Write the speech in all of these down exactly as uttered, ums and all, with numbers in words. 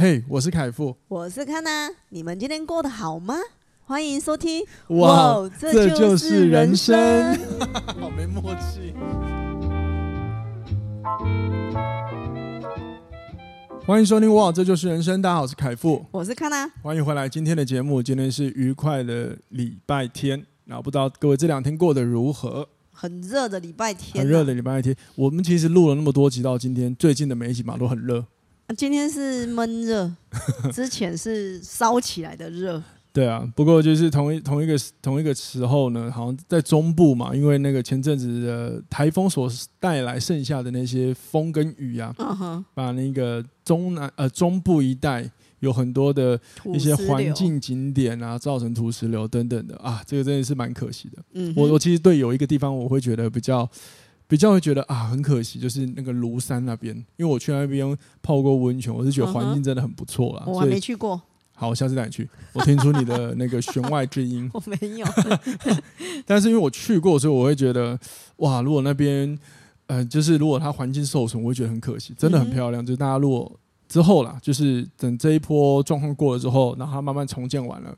嘿、hey, 我是凯富，我是康娜，你们今天过得好吗？欢迎收听哇， wow, 这就是人生好没默契。欢迎收听哇，这就是人生。大家好，我是凯富，我是康娜，欢迎回来。今天的节目，今天是愉快的礼拜天，然后不知道各位这两天过得如何？很热的礼拜天、啊、很热的礼拜天。我们其实录了那么多集，到今天最近的每一集嘛都很热。今天是闷热，之前是烧起来的热。对啊，不过就是同一同一个同一个时候呢，好像在中部嘛，因为那个前阵子的台风所带来剩下的那些风跟雨啊， uh-huh. 把那个中南呃中部一带有很多的一些环境景点啊，造成土石流等等的啊，这个真的是蛮可惜的。嗯、我我其实对有一个地方我会觉得比较。比较会觉得啊，很可惜，就是那个庐山那边，因为我去那边泡过温泉，我是觉得环境真的很不错啦、嗯。我还没去过。好，我下次带你去。我听出你的那个弦外之音。我没有。但是因为我去过，所以我会觉得哇，如果那边呃，就是如果它环境受损，我会觉得很可惜，真的很漂亮。嗯、就是大家如果之后啦，就是等这一波状况过了之后，然后它慢慢重建完了，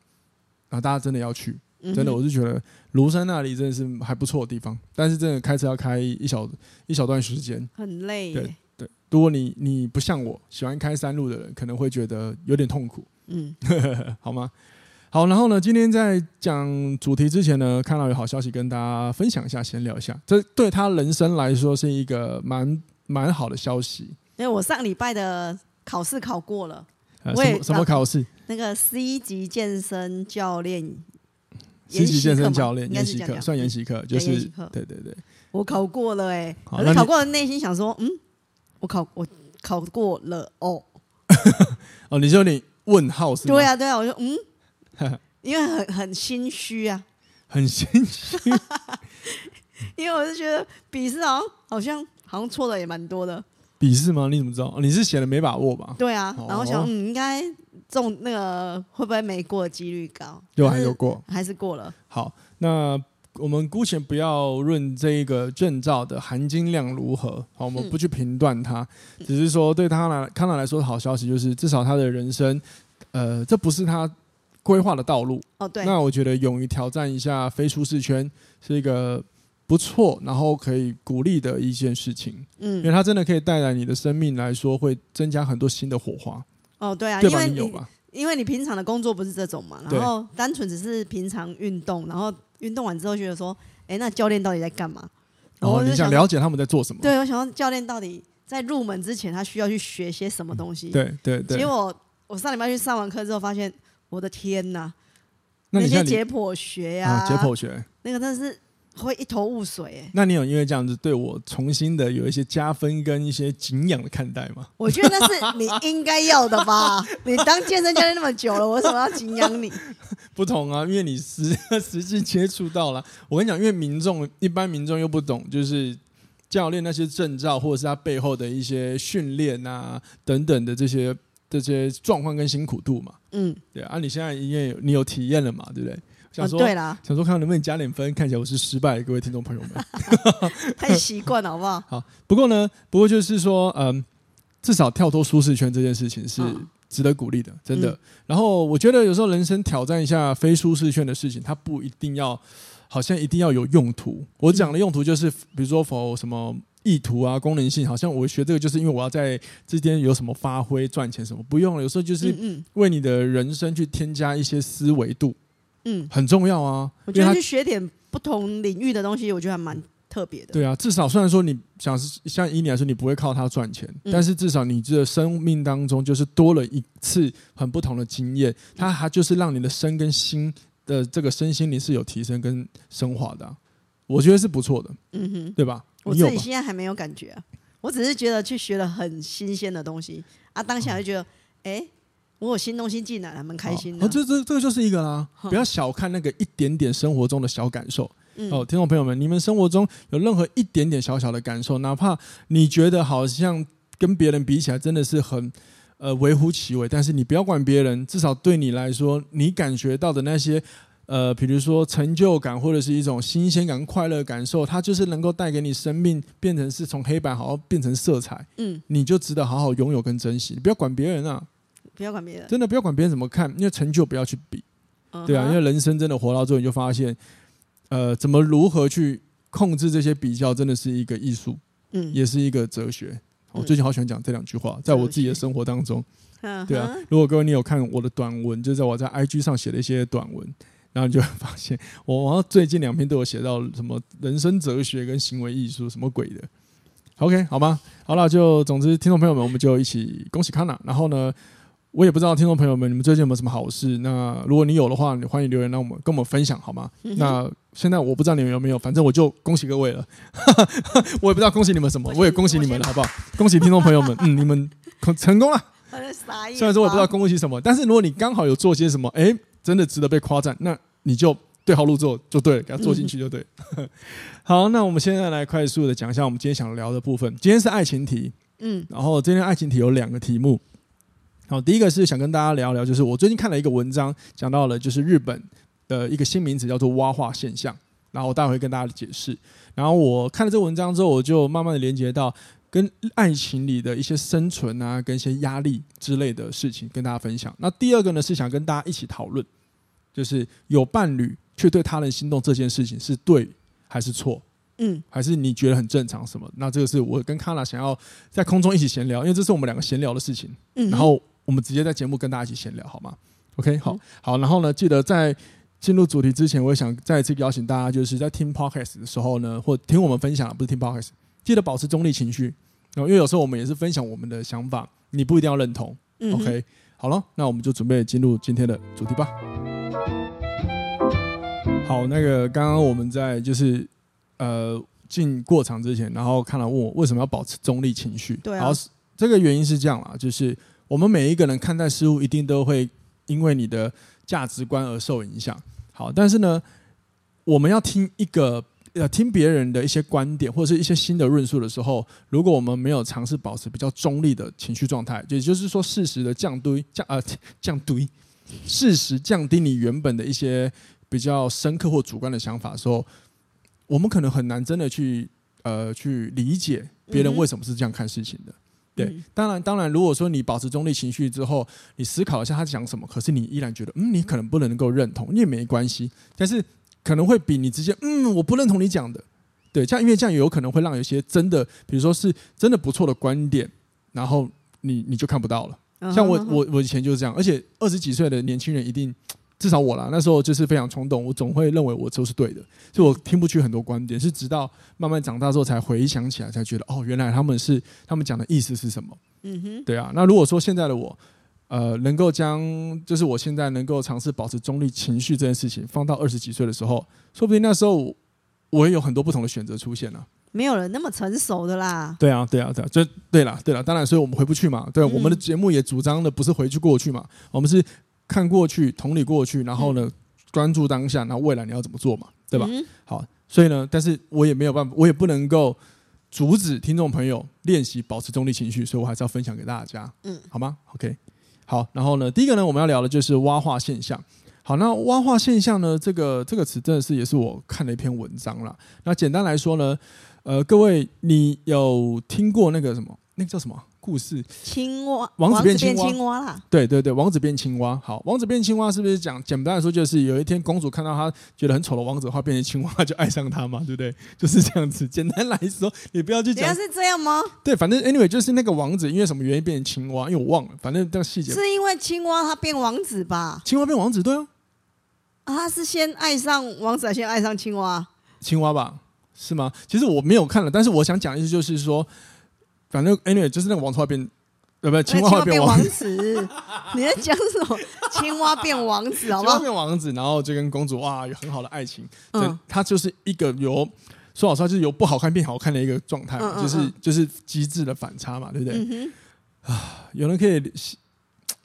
然后大家真的要去。真的，我是觉得庐山那里真的是还不错的地方，但是真的开车要开一小一小段时间，很累。对对，如果你你不像我喜欢开山路的人，可能会觉得有点痛苦。嗯，好吗？好，然后呢，今天在讲主题之前呢，看到有好消息跟大家分享一下，闲聊一下。这对他人生来说是一个蛮蛮好的消息，因为我上礼拜的考试考过了，呃、什么什么考试？那个 C 级健身教练。实习健身教练研习课算研习课，就是对对对，我考过了哎、欸，我是考过的内心想说，嗯，我考我考过了哦，哦，你说你问号是吗？对啊对啊，我说嗯，因为很很心虚啊，很心虚，因为我是觉得笔试好像好像好像错的也蛮多的。笔试吗？你怎么知道？你是写的没把握吧？对啊，然后想、哦、嗯，应该中那个会不会没过的几率高？有还有过，还是过了。好，那我们姑且不要论这个证照的含金量如何，好，我们不去评断它、嗯，只是说对他来康娜来说的好消息就是，至少他的人生，呃，这不是他规划的道路。哦，对。那我觉得勇于挑战一下非舒适圈是一个。不错，然后可以鼓励的一件事情、嗯、因为它真的可以带来你的生命来说会增加很多新的火花。哦，对啊，对吧？因为 你, 你有吧？因为你平常的工作不是这种嘛，然后单纯只是平常运动，然后运动完之后觉得说哎，那教练到底在干嘛，然后我就想、哦、你想了解他们在做什么。对，我想说教练到底在入门之前他需要去学些什么东西、嗯、对对对。结果我上礼拜去上完课之后发现我的天哪， 那, 你那些解剖学呀、啊啊，解剖学那个真的是会一头雾水、欸、那你有因为这样子对我重新的有一些加分跟一些敬仰的看待吗？我觉得那是你应该要的吧。你当健身教练那么久了，我为什么要敬仰你？不同啊，因为你实实际接触到了。我跟你讲，因为民众一般民众又不懂，就是教练那些证照或者是他背后的一些训练啊等等的这些这些状况跟辛苦度嘛。嗯，对啊，你现在因为你有体验了嘛，对不对？想说、嗯、对啦，想说看能不能加点分，看起来我是失败的，各位听众朋友们，太习惯了好不好？好，不过呢，不过就是说，嗯，至少跳脱舒适圈这件事情是值得鼓励的，真的。嗯、然后我觉得有时候人生挑战一下非舒适圈的事情，它不一定要，好像一定要有用途。我讲的用途就是，比如说 for 什么意图啊、功能性，好像我学这个就是因为我要在这边有什么发挥、赚钱什么，不用了。有时候就是为你的人生去添加一些思维度。嗯，很重要啊。我觉得去学点不同领域的东西，我觉得还蛮特别的。对啊，至少虽然说你想像以你来说，你不会靠它赚钱、嗯，但是至少你的生命当中就是多了一次很不同的经验，它还就是让你的身跟心的这个身心灵是有提升跟升华的、啊，我觉得是不错的。嗯哼，对吧？我自己现在还没有感觉、啊，我只是觉得去学了很新鲜的东西啊，当下就觉得哎。嗯欸我有新东西进来，还蛮开心的。哦、这这这个就是一个啦，不要小看那个一点点生活中的小感受。嗯、哦，听众朋友们，你们生活中有任何一点点小小的感受，哪怕你觉得好像跟别人比起来真的是很呃微乎其微，但是你不要管别人，至少对你来说，你感觉到的那些呃，比如说成就感或者是一种新鲜感、快乐感受，它就是能够带给你生命变成是从黑白好好变成色彩。嗯，你就值得好好拥有跟珍惜，你不要管别人啊。不要管别人，真的不要管别人怎么看，因为成就不要去比，对啊，因为人生真的活到最后你就发现，呃，怎么如何去控制这些比较，真的是一个艺术，嗯，也是一个哲学。我最近好喜欢讲这两句话，在我自己的生活当中，对啊。如果各位你有看我的短文，就是我在 I G 上写的一些短文，然后你就会发现，我好像最近两篇都有写到什么人生哲学跟行为艺术什么鬼的。OK， 好吗？好了，就总之，听众朋友们，我们就一起恭喜 Kana。然后呢，我也不知道听众朋友们你们最近有没有什么好事。那如果你有的话，你欢迎留言让我们跟我们分享，好吗？嗯、那现在我不知道你们有没有，反正我就恭喜各位了。我也不知道恭喜你们什么，我也恭喜你们了，好不好？恭喜听众朋友们，嗯，你们成功了。虽然说我也不知道恭喜什么，但是如果你刚好有做些什么，哎、欸，真的值得被夸赞，那你就。对号入座就对了，给他做进去就对了、嗯、好，那我们现在来快速的讲一下我们今天想聊的部分。今天是爱情题，嗯，然后今天爱情题有两个题目。好，第一个是想跟大家聊聊，就是我最近看了一个文章，讲到了就是日本的一个新名词叫做蛙化现象，然后我待会跟大家解释。然后我看了这个文章之后，我就慢慢的连接到跟爱情里的一些生存啊，跟一些压力之类的事情跟大家分享。那第二个呢，是想跟大家一起讨论，就是有伴侣却对他人心动这件事情是对还是错，嗯，还是你觉得很正常什么？那这个是我跟 Kana 想要在空中一起闲聊，因为这是我们两个闲聊的事情，嗯，然后我们直接在节目跟大家一起闲聊，好吗 ？OK， 好、嗯、好，然后呢，记得在进入主题之前，我也想再次邀请大家，就是在听 podcast 的时候呢，或听我们分享，不是听 podcast， 记得保持中立情绪，因为有时候我们也是分享我们的想法，你不一定要认同。嗯、OK， 好了，那我们就准备进入今天的主题吧。好，那个刚刚我们在就是呃进过场之前，然后Kana问我为什么要保持中立情绪。对、啊。然后这个原因是这样啦，就是我们每一个人看待事物一定都会因为你的价值观而受影响。好，但是呢，我们要听一个呃听别人的一些观点或者是一些新的论述的时候，如果我们没有尝试保持比较中立的情绪状态，也就是说适时的降低降呃降低，适时降低你原本的一些。比较深刻或主观的想法的时候，我们可能很难真的去呃去理解别人为什么是这样看事情的。对，嗯、当然当然，如果说你保持中立情绪之后，你思考一下他讲什么，可是你依然觉得嗯，你可能不能够认同，你也没关系。但是可能会比你直接嗯，我不认同你讲的，对，这样因为这样也有可能会让有些真的，比如说是真的不错的观点，然后你你就看不到了。嗯、像我、嗯、我我以前就是这样，而且二十几岁的年轻人一定。至少我啦，那时候就是非常冲动，我总会认为我就是对的，所以我听不去很多观点，是直到慢慢长大之后才回想起来，才觉得哦，原来他们是他们讲的意思是什么。嗯哼，对啊。那如果说现在的我，呃，能够将就是我现在能够尝试保持中立情绪这件事情放到二十几岁的时候，说不定那时候 我, 我也有很多不同的选择出现了。没有人那么成熟的啦。对啊，对啊，对啊，就对啦，对啦。当然，所以我们回不去嘛。对、嗯，我们的节目也主张的不是回去过去嘛，我们是。看过去，同理过去，然后呢，嗯、专注当下，然后未来你要怎么做嘛，对吧、嗯？好，所以呢，但是我也没有办法，我也不能够阻止听众朋友练习保持中立情绪，所以我还是要分享给大家，嗯，好吗 ？OK， 好，然后呢，第一个呢，我们要聊的就是蛙化现象。好，那蛙化现象呢，这个这个词真的是也是我看了一篇文章啦。那简单来说呢，呃，各位你有听过那个什么，那个叫什么？故事青蛙，王子变青蛙, 王子变青蛙啦。对对对，王子变青蛙。好，王子变青蛙是不是讲简单来说就是有一天公主看到她觉得很丑的王子的话，变成青蛙就爱上他嘛，对不对？就是这样子。简单来说，你不要去讲。原来是这样吗？对，反正 anyway 就是那个王子因为什么原因变成青蛙，因为我忘了，反正这个细节是因为青蛙他变王子吧？青蛙变王子，对啊。啊，他是先爱上王子，还先爱上青蛙？青蛙吧？是吗？其实我没有看了，但是我想讲的意思就是说。反正 anyway 就是那个王子会变，呃，不，青蛙会变王子。你在讲什么？青蛙变王子，好不好？青蛙变王子，然后就跟公主哇有很好的爱情。嗯，它就是一个由说老实话就是由不好看变好看的一个状态，嗯嗯嗯就是就是极致的反差嘛，对不对？嗯、啊，有人可以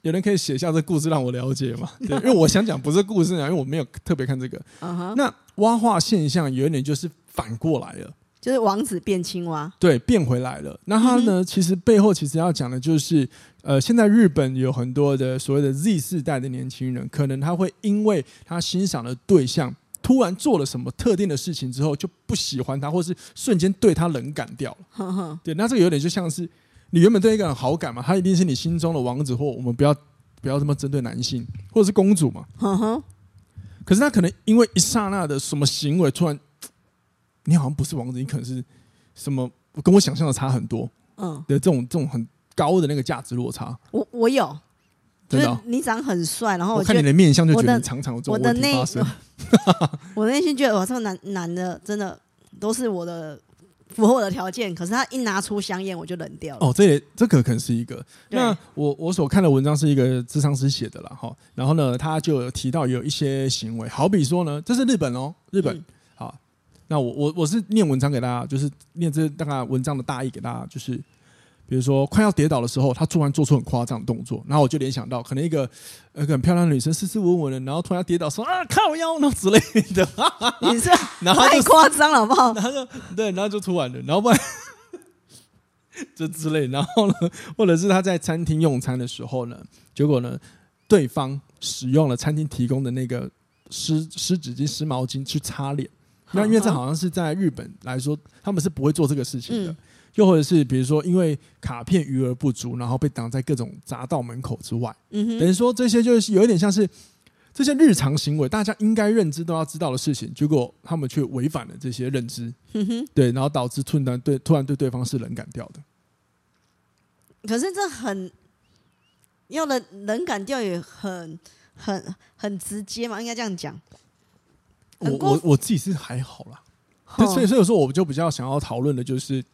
有人可以写下这故事让我了解嘛？对，因为我想讲不是故事啊，因为我没有特别看这个。嗯、那蛙化现象有一点就是反过来了。就是王子变青蛙，对，变回来了。那他呢？嗯、其实背后其实要讲的就是，呃，现在日本有很多的所谓的 Z 世代的年轻人，可能他会因为他欣赏的对象突然做了什么特定的事情之后，就不喜欢他，或是瞬间对他冷感掉了。呵呵对，那这个有点就像是你原本对一个人好感嘛，他一定是你心中的王子，或我们不要不要这么针对男性，或者是公主嘛。嗯哼。可是他可能因为一刹那的什么行为，突然你好像不是王子，你可能是什么跟我想象的差很多。嗯。的这种这种很高的那个价值落差。我我有。就是你长很帅，然后 我, 我看你的面相就觉得你常常有这种问题发生。我内心觉得哇，这个 男, 男的真的都是我的符合我的条件，可是他一拿出香烟我就冷掉了。哦，这也这可能是一个。那 我, 我所看的文章是一个諮商师写的啦，然后呢，他就有提到有一些行为，好比说呢，这是日本哦，日本。嗯、好，那 我, 我, 我是念文章给大家，就是念这大概文章的大意给大家，就是。比如说快要跌倒的时候，他突然做出很夸张的动作，然后我就联想到可能一个、呃、很漂亮的女生斯斯文文的，然后突然跌倒说啊靠腰那之类的，哈哈哈哈，你是太夸张了好不好？然后就对，然后就突然的，然后不然就之类，然后呢，或者是他在餐厅用餐的时候呢，结果呢，对方使用了餐厅提供的那个湿湿纸巾、湿毛巾去擦脸，那因为这好像是在日本来说，他们是不会做这个事情的。嗯，又或者是比如说因为卡片余额不足，然后被挡在各种匝道门口之外，嗯，等于说这些就是有一点像是这些日常行为，大家应该认知都要知道的事情，结果他们却违反了这些认知，嗯哼，对，然后导致突然对突然对对方是冷感掉的。可是这很要冷冷感掉也很很很直接嘛，应该这样讲。我我我自己是还好啦，哦，所以所以说我就比较想要讨论的就是。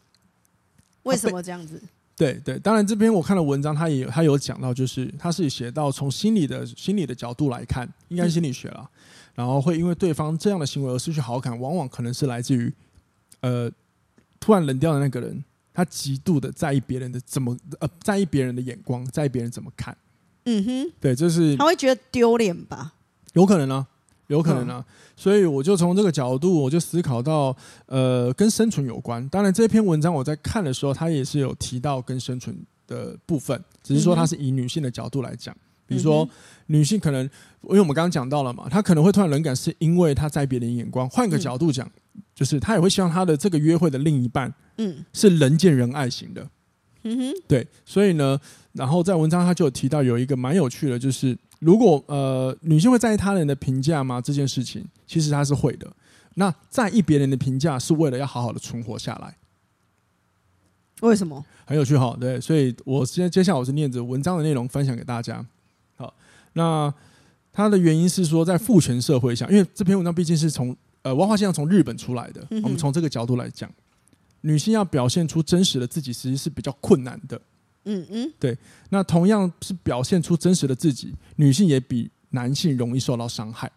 为什么这样子？对对，当然这边我看的文章他也他有讲到，就是他是写到从心理的心理的角度来看，应该是心理学啦，嗯，然后会因为对方这样的行为而失去好感，往往可能是来自于呃突然冷掉的那个人，他极度的在意别人的怎么呃在意别人的眼光，在意别人怎么看。嗯哼，对，就是他会觉得丢脸吧？有可能啊，有可能啊，嗯，所以我就从这个角度，我就思考到，呃，跟生存有关。当然，这篇文章我在看的时候，它也是有提到跟生存的部分，只是说它是以女性的角度来讲。比如说，嗯，女性可能，因为我们刚刚讲到了嘛，她可能会突然冷感，是因为她在别人眼光。换个角度讲，嗯，就是她也会希望她的这个约会的另一半，嗯，是人见人爱型的。嗯哼，对，所以呢，然后在文章她就有提到有一个蛮有趣的，就是。如果呃女性会在意他人的评价吗？这件事情其实她是会的。那在意别人的评价是为了要好好的存活下来。为什么？很有趣哈，对，所以我现在接下来我是念着文章的内容分享给大家。好，那它的原因是说在父权社会下，因为这篇文章毕竟是从呃文化现象从日本出来的，嗯，我们从这个角度来讲，女性要表现出真实的自己，其实是比较困难的。嗯嗯，对，那同样是表现出真实的自己，女性也比男性容易受到伤害。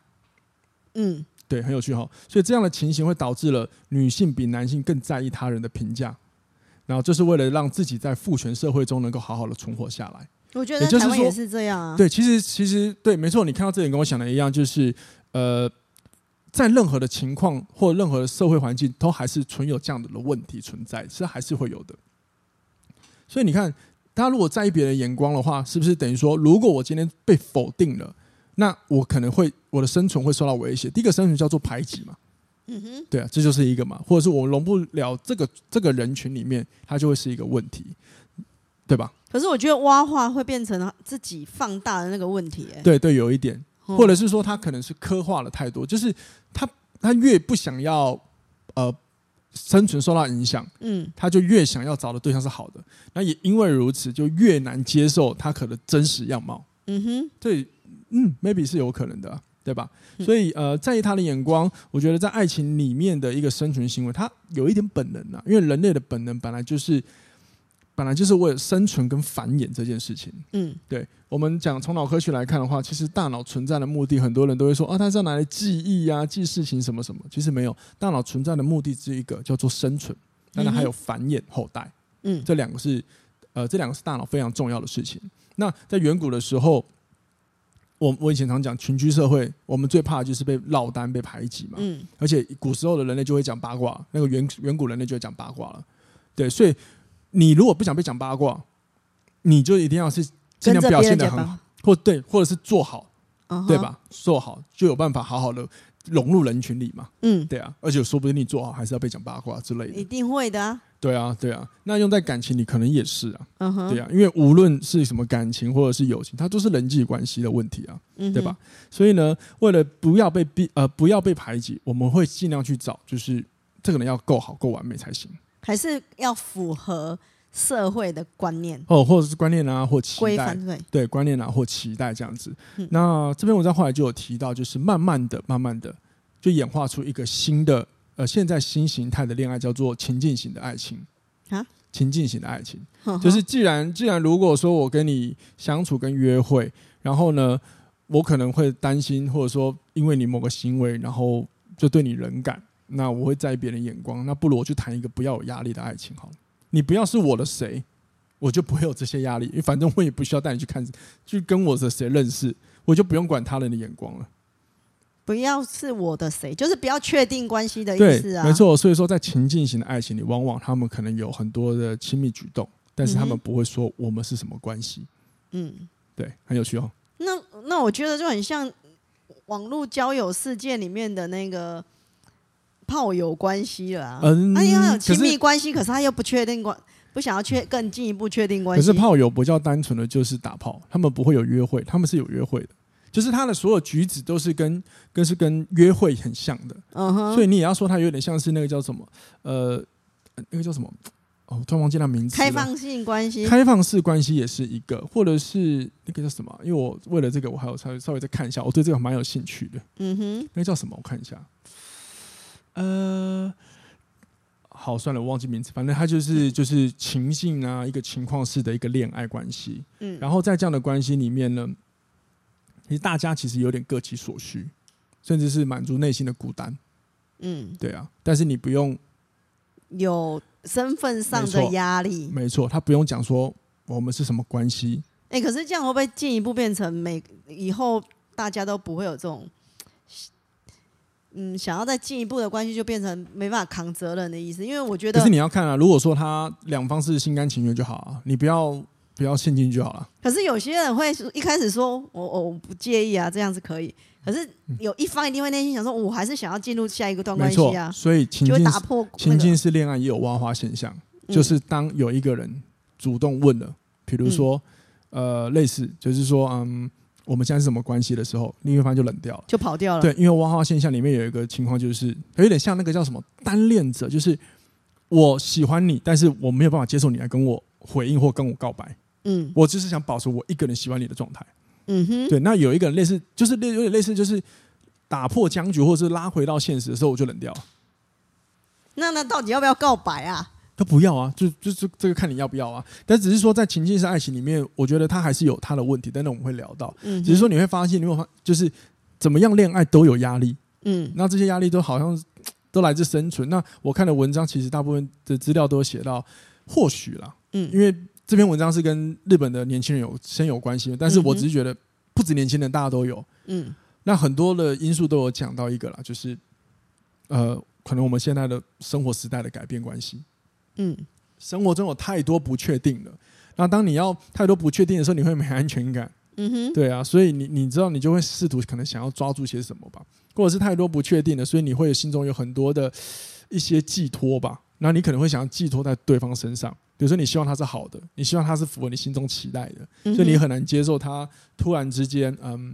嗯，对，很有趣哈。所以这样的情形会导致了女性比男性更在意他人的评价，然后就是为了让自己在父权社会中能够好好的存活下来。我觉得在台湾也是这样啊。对，其实其实对，没错，你看到这点跟我想的一样，就是呃，在任何的情况或任何的社会环境，都还是存有这样的问题存在，是还是会有的。所以你看。他如果在意别人的眼光的话，是不是等于说，如果我今天被否定了，那我可能会我的生存会受到威胁？第一个生存叫做排挤嘛，嗯哼，对啊，这就是一个嘛，或者是我融不了这个这个人群里面，它就会是一个问题，对吧？可是我觉得挖话会变成自己放大的那个问题，欸，对对，有一点，或者是说他可能是刻画了太多，就是他他越不想要呃。生存受到影响，嗯，他就越想要找的对象是好的，那也因为如此，就越难接受他可能真实样貌。嗯哼，对，嗯 ，maybe 是有可能的，啊，对吧？嗯，所以呃，在意他的眼光，我觉得在爱情里面的一个生存行为，它有一点本能啊，因为人类的本能本来就是本来就是为了生存跟繁衍这件事情。嗯，对，我们讲从脑科学来看的话，其实大脑存在的目的，很多人都会说啊，它是要拿来记忆啊，记事情什么什么。其实没有，大脑存在的目的只一个叫做生存，当然还有繁衍后代。嗯，这两个是呃，这两个是大脑非常重要的事情。那在远古的时候，我我以前常讲群居社会，我们最怕的就是被落单、被排挤嘛。嗯，而且古时候的人类就会讲八卦，那个远远古人类就会讲八卦了。对，所以。你如果不想被讲八卦，你就一定要是尽量表现得很好，或对，或者是做好，uh-huh. 对吧？做好就有办法好好的融入人群里嘛。嗯，对啊，而且说不定你做好还是要被讲八卦之类的，一定会的啊。对啊，对啊，那用在感情里可能也是啊，嗯、对啊，因为无论是什么感情或者是友情，它都是人际关系的问题啊，嗯、对吧？所以呢，为了不要被逼呃不要被排挤，我们会尽量去找，就是这个人要够好、够完美才行，还是要符合社会的观念哦，或者是观念啊，或期待，对对，观念啊或期待这样子。嗯、那这篇文章后来就有提到，就是慢慢的、慢慢的，就演化出一个新的。呃，现在新形态的恋爱叫做情境型的爱情啊，情境型的爱情，呵呵就是既然既然如果说我跟你相处跟约会，然后呢，我可能会担心，或者说因为你某个行为，然后就对你冷感，那我会在意别人眼光，那不如我去谈一个不要有压力的爱情好了，你不要是我的谁，我就不会有这些压力，因为反正我也不需要带你去看，去跟我的谁认识，我就不用管他人的眼光了。不要是我的谁，就是不要确定关系的意思啊。对，没错。所以说，在情境型的爱情里，往往他们可能有很多的亲密举动，但是他们不会说我们是什么关系。嗯，对，很有趣哦。那那我觉得就很像网络交友世界里面的那个炮友关系了啊。嗯，啊，因为有亲密关系，可是他又不确定关，不想要确更进一步确定关系。可是炮友不叫单纯的就是打炮，他们不会有约会，他们是有约会的。就是他的所有举止都是 跟, 跟, 是跟约会很像的， uh-huh. 所以你也要说他有点像是那个叫什么，呃，那个叫什么，哦，突然忘记他名字了。开放性关系，开放式关系也是一个，或者是那个叫什么？因为我为了这个，我还有稍微稍微再看一下，我对这个蛮有兴趣的。嗯哼，那个叫什么？我看一下，呃。好，算了，我忘记名字。反正它就是就是情境啊，一个情况式的一个恋爱关系。嗯，然后在这样的关系里面呢，其实大家其实有点各其所需，甚至是满足内心的孤单。嗯，对啊，但是你不用有身份上的压力，没错，他不用讲说我们是什么关系。哎、欸，可是这样会不会进一步变成每以后大家都不会有这种，嗯，想要再进一步的关系就变成没办法扛责任的意思？因为我觉得，可是你要看啊，如果说他两方是心甘情愿就好啊，你不要。不要陷进去就好了。可是有些人会一开始说我我不介意啊，这样是可以。可是有一方一定会内心想说，我还是想要进入下一个段关系啊。所以情境就会打破、那個、情境式恋爱也有蛙化现象、嗯，就是当有一个人主动问了，比如说、嗯、呃类似，就是说嗯我们现在是什么关系的时候，另一方就冷掉了，就跑掉了。对，因为蛙化现象里面有一个情况，就是有点像那个叫什么单恋者，就是我喜欢你，但是我没有办法接受你来跟我回应或跟我告白。嗯、我就是想保持我一个人喜欢你的状态。嗯哼，对。那有一个人类似，就是有点类似，就是打破僵局，或者是拉回到现实的时候，我就冷掉了。那那到底要不要告白啊？他不要啊，就就就这个看你要不要啊。但只是说，在情境式爱情里面，我觉得他还是有他的问题，但是我们会聊到。嗯，只是说你会发现，你会就是怎么样恋爱都有压力。嗯，那这些压力都好像都来自生存。那我看的文章，其实大部分的资料都写到，或许啦，嗯，因为。这篇文章是跟日本的年轻人有先有关系，但是我只是觉得不止年轻人，大家都有。嗯，那很多的因素都有讲到一个啦，就是呃，可能我们现在的生活时代的改变关系。嗯，生活中有太多不确定了，那当你要太多不确定的时候，你会没安全感。嗯哼，对啊，所以你你知道，你就会试图可能想要抓住些什么吧，或者是太多不确定的，所以你会心中有很多的一些寄托吧，那你可能会想要寄托在对方身上。比如说你希望他是好的，你希望他是符合你心中期待的、嗯、所以你很难接受他突然之间、嗯、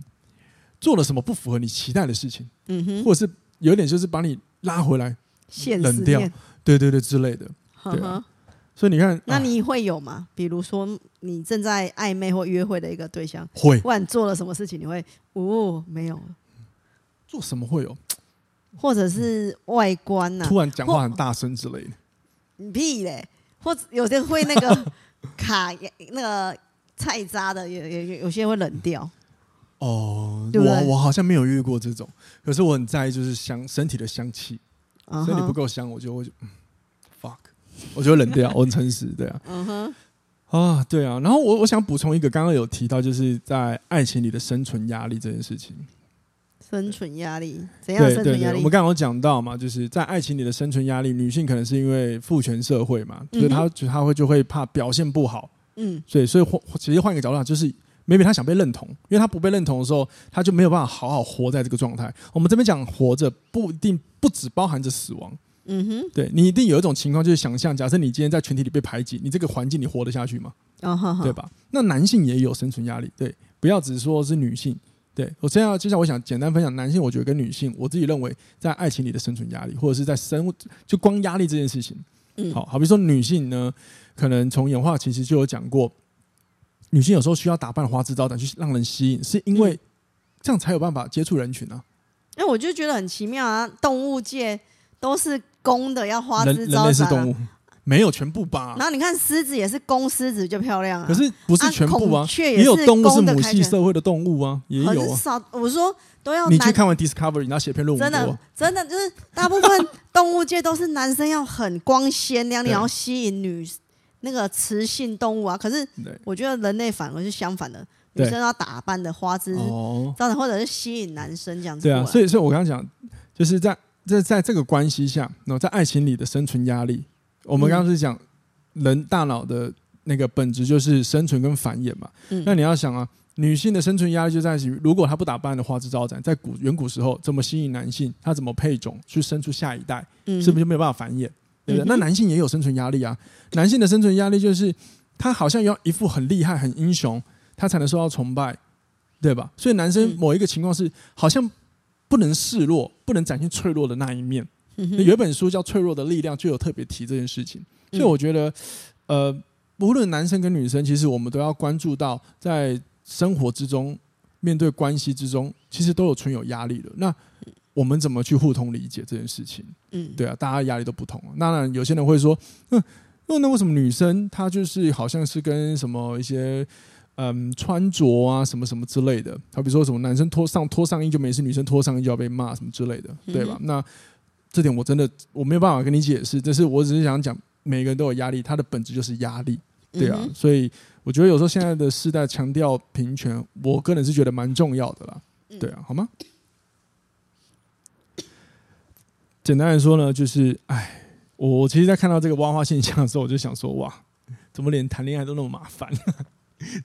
做了什么不符合你期待的事情、嗯、哼或者是有点就是把你拉回来冷掉，对对对之类的，呵呵对、啊、所以你看，那你会有吗、啊、比如说你正在暧昧或约会的一个对象会不然做了什么事情你会哦没有做什么会有，或者是外观啊突然讲话很大声之类的屁咧，或者有的会那个卡那个菜渣的，有有有些会冷掉。哦，对不对？我我好像没有遇过这种，可是我很在意就是香身体的香气， uh-huh. 身体不够香，我就会嗯 fuck， 我就会冷掉，我很诚实，对啊。嗯哼。啊，对啊。然后我我想补充一个，刚刚有提到就是在爱情里的生存压力这件事情。生存压力怎样的生存压力？我们刚刚有讲到嘛，就是在爱情里的生存压力，女性可能是因为父权社会嘛，嗯、所以她她会就会怕表现不好，嗯，所以所以其实换一个角度，就是 maybe 他想被认同，因为他不被认同的时候，他就没有办法好好活在这个状态。我们这边讲活着，不一定不只包含着死亡。嗯哼，对，你一定有一种情况，就是想象，假设你今天在群体里被排挤，你这个环境你活得下去吗？哦、好好对吧？那男性也有生存压力，对，不要只说是女性。对，我现在接下来我想简单分享男性，我觉得跟女性，我自己认为在爱情里的生存压力，或者是在生就光压力这件事情。嗯，好，好比说女性呢，可能从演化其实就有讲过，女性有时候需要打扮花枝招展去让人吸引，是因为这样才有办法接触人群啊。哎、嗯，我就觉得很奇妙啊，动物界都是公的要花枝招展、啊，人类是动物。没有全部吧，然后你看狮子也是公狮子就漂亮啊，可是不是全部啊，啊也, 也有动物是母系社会的动物啊，也有啊。我说都要你去看完 Discovery， 然后写篇论文，真的真的就是大部分动物界都是男生要很光鲜亮丽，然后吸引女那个雌性动物啊。可是我觉得人类反而是相反的，女生要打扮的花枝招展，或者是吸引男生这样子。对啊，所以所以我刚刚讲就是在在在这个关系下，然后在爱情里的生存压力。我们刚刚是讲人大脑的那个本质就是生存跟繁衍嘛、嗯、那你要想啊，女性的生存压力就在于如果她不打扮的花枝招展，在古远古时候怎么吸引男性，她怎么配种去生出下一代、嗯、是不是就没有办法繁衍，对不对、嗯、那男性也有生存压力啊，男性的生存压力就是他好像要一副很厉害很英雄他才能受到崇拜，对吧？所以男生某一个情况是好像不能示弱，不能展现脆弱的那一面。有一本书叫《脆弱的力量》，就有特别提这件事情。所以我觉得，呃，无论男生跟女生，其实我们都要关注到，在生活之中、面对关系之中，其实都有存有压力的。那我们怎么去互通理解这件事情？嗯，对啊，大家压力都不同、啊。当然，有些人会说，嗯，那为什么女生她就是好像是跟什么一些？嗯，穿着啊，什么什么之类的，好比说什么男生脱上脱上衣就没事，女生脱上衣就要被骂什么之类的，对吧？嗯、那这点我真的我没有办法跟你解释，但是我只是想讲，每个人都有压力，它的本质就是压力，对啊、嗯。所以我觉得有时候现在的世代强调平权，我个人是觉得蛮重要的啦，对啊，好吗？嗯、简单来说呢，就是哎，我其实在看到这个蛙化现象的时候，我就想说，哇，怎么连谈恋爱都那么麻烦、啊？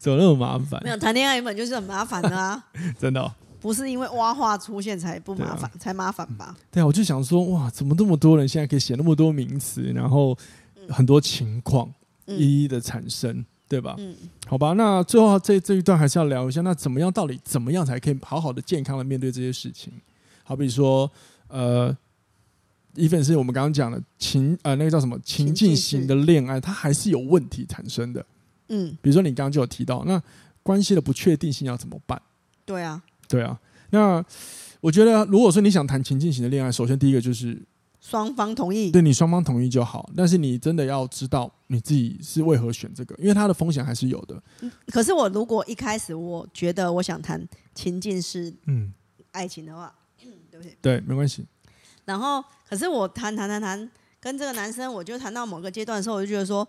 怎么那么麻烦？没有谈恋爱原本就是很麻烦的啊，真的、哦，不是因为蛙化出现才不麻烦、啊，才麻烦吧？对啊，我就想说，哇，怎么那么多人现在可以写那么多名词，然后很多情况一一的产生，嗯、对吧、嗯？好吧，那最后 这, 这一段还是要聊一下，那怎么样，到底怎么样才可以好好的、健康的面对这些事情？好比说，呃。even 是我们刚刚讲的情、呃、那个叫什么情境型的恋爱，它还是有问题产生的。嗯，比如说你刚刚就有提到，那关系的不确定性要怎么办？对啊，对啊。那我觉得，如果说你想谈情境型的恋爱，首先第一个就是双方同意，对你双方同意就好。但是你真的要知道你自己是为何选这个，因为它的风险还是有的。嗯、可是我如果一开始我觉得我想谈情境式嗯爱情的话，嗯、对不对？对，没关系。然后，可是我谈谈谈谈，跟这个男生，我就谈到某个阶段的时候，我就觉得说，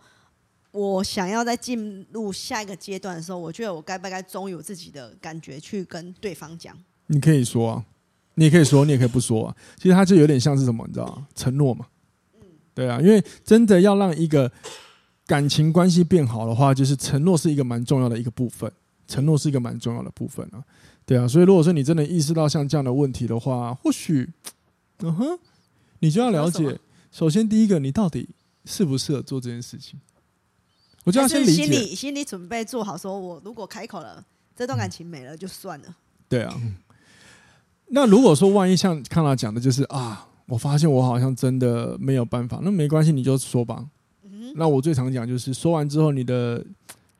我想要再进入下一个阶段的时候，我觉得我该不该终于有自己的感觉去跟对方讲？你可以说啊，你也可以说，你也可以不说啊。其实它就有点像是什么，你知道吗？承诺嘛。嗯。对啊，因为真的要让一个感情关系变好的话，就是承诺是一个蛮重要的一个部分，承诺是一个蛮重要的部分啊。对啊，所以如果说你真的意识到像这样的问题的话，或许。嗯哼，你就要了解。首先，第一个，你到底适不适合做这件事情？我就要先理解，心理心理准备做好，说我如果开口了，这段感情没了就算了。对啊，那如果说万一像康拉讲的，就是啊，我发现我好像真的没有办法，那没关系，你就说吧。嗯、那我最常讲就是，说完之后，你的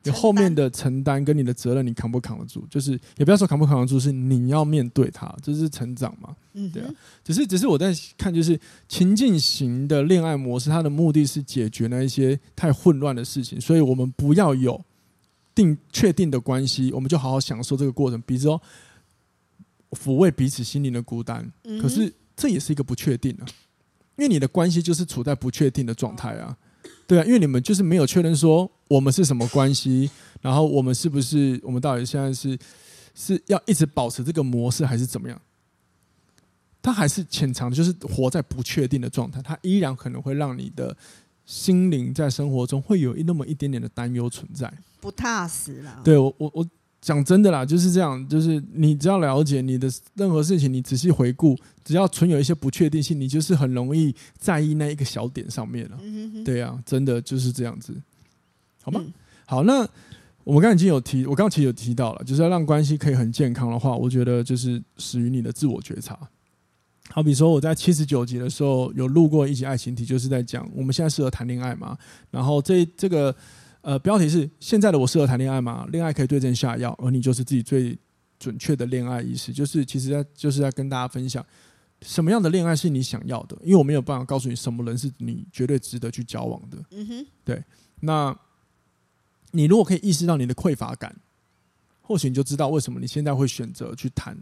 你后面的承担跟你的责任，你扛不扛得住？就是也不要说扛不扛得住，是你要面对它，这是成长嘛。嗯，对啊。只是只是我在看，就是情境型的恋爱模式，它的目的是解决那一些太混乱的事情，所以我们不要有定确定的关系，我们就好好享受这个过程，比如说抚慰彼此心灵的孤单。嗯、可是这也是一个不确定啊，因为你的关系就是处在不确定的状态啊。对啊，因为你们就是没有确认说我们是什么关系，然后我们是不是我们到底现在是是要一直保持这个模式还是怎么样？它还是潜藏的，就是活在不确定的状态，它依然可能会让你的心灵在生活中会有那么一点点的担忧存在，不踏实啦。对我我我讲真的啦，就是这样，就是你只要了解你的任何事情，你仔细回顾，只要存有一些不确定性，你就是很容易在意那一个小点上面了。嗯、哼哼对啊，真的就是这样子，好吗？嗯、好，那我们刚才已经有提，我刚刚其实有提到了，就是要让关系可以很健康的话，我觉得就是始于你的自我觉察。好比说我在七十九集的时候有录过一集爱情题，就是在讲我们现在适合谈恋爱吗？然后这这个呃标题是现在的我适合谈恋爱吗？恋爱可以对症下药，而你就是自己最准确的恋爱意识，就是其实在就是在跟大家分享什么样的恋爱是你想要的，因为我没有办法告诉你什么人是你绝对值得去交往的。嗯哼，对。那你如果可以意识到你的匮乏感，或许你就知道为什么你现在会选择去谈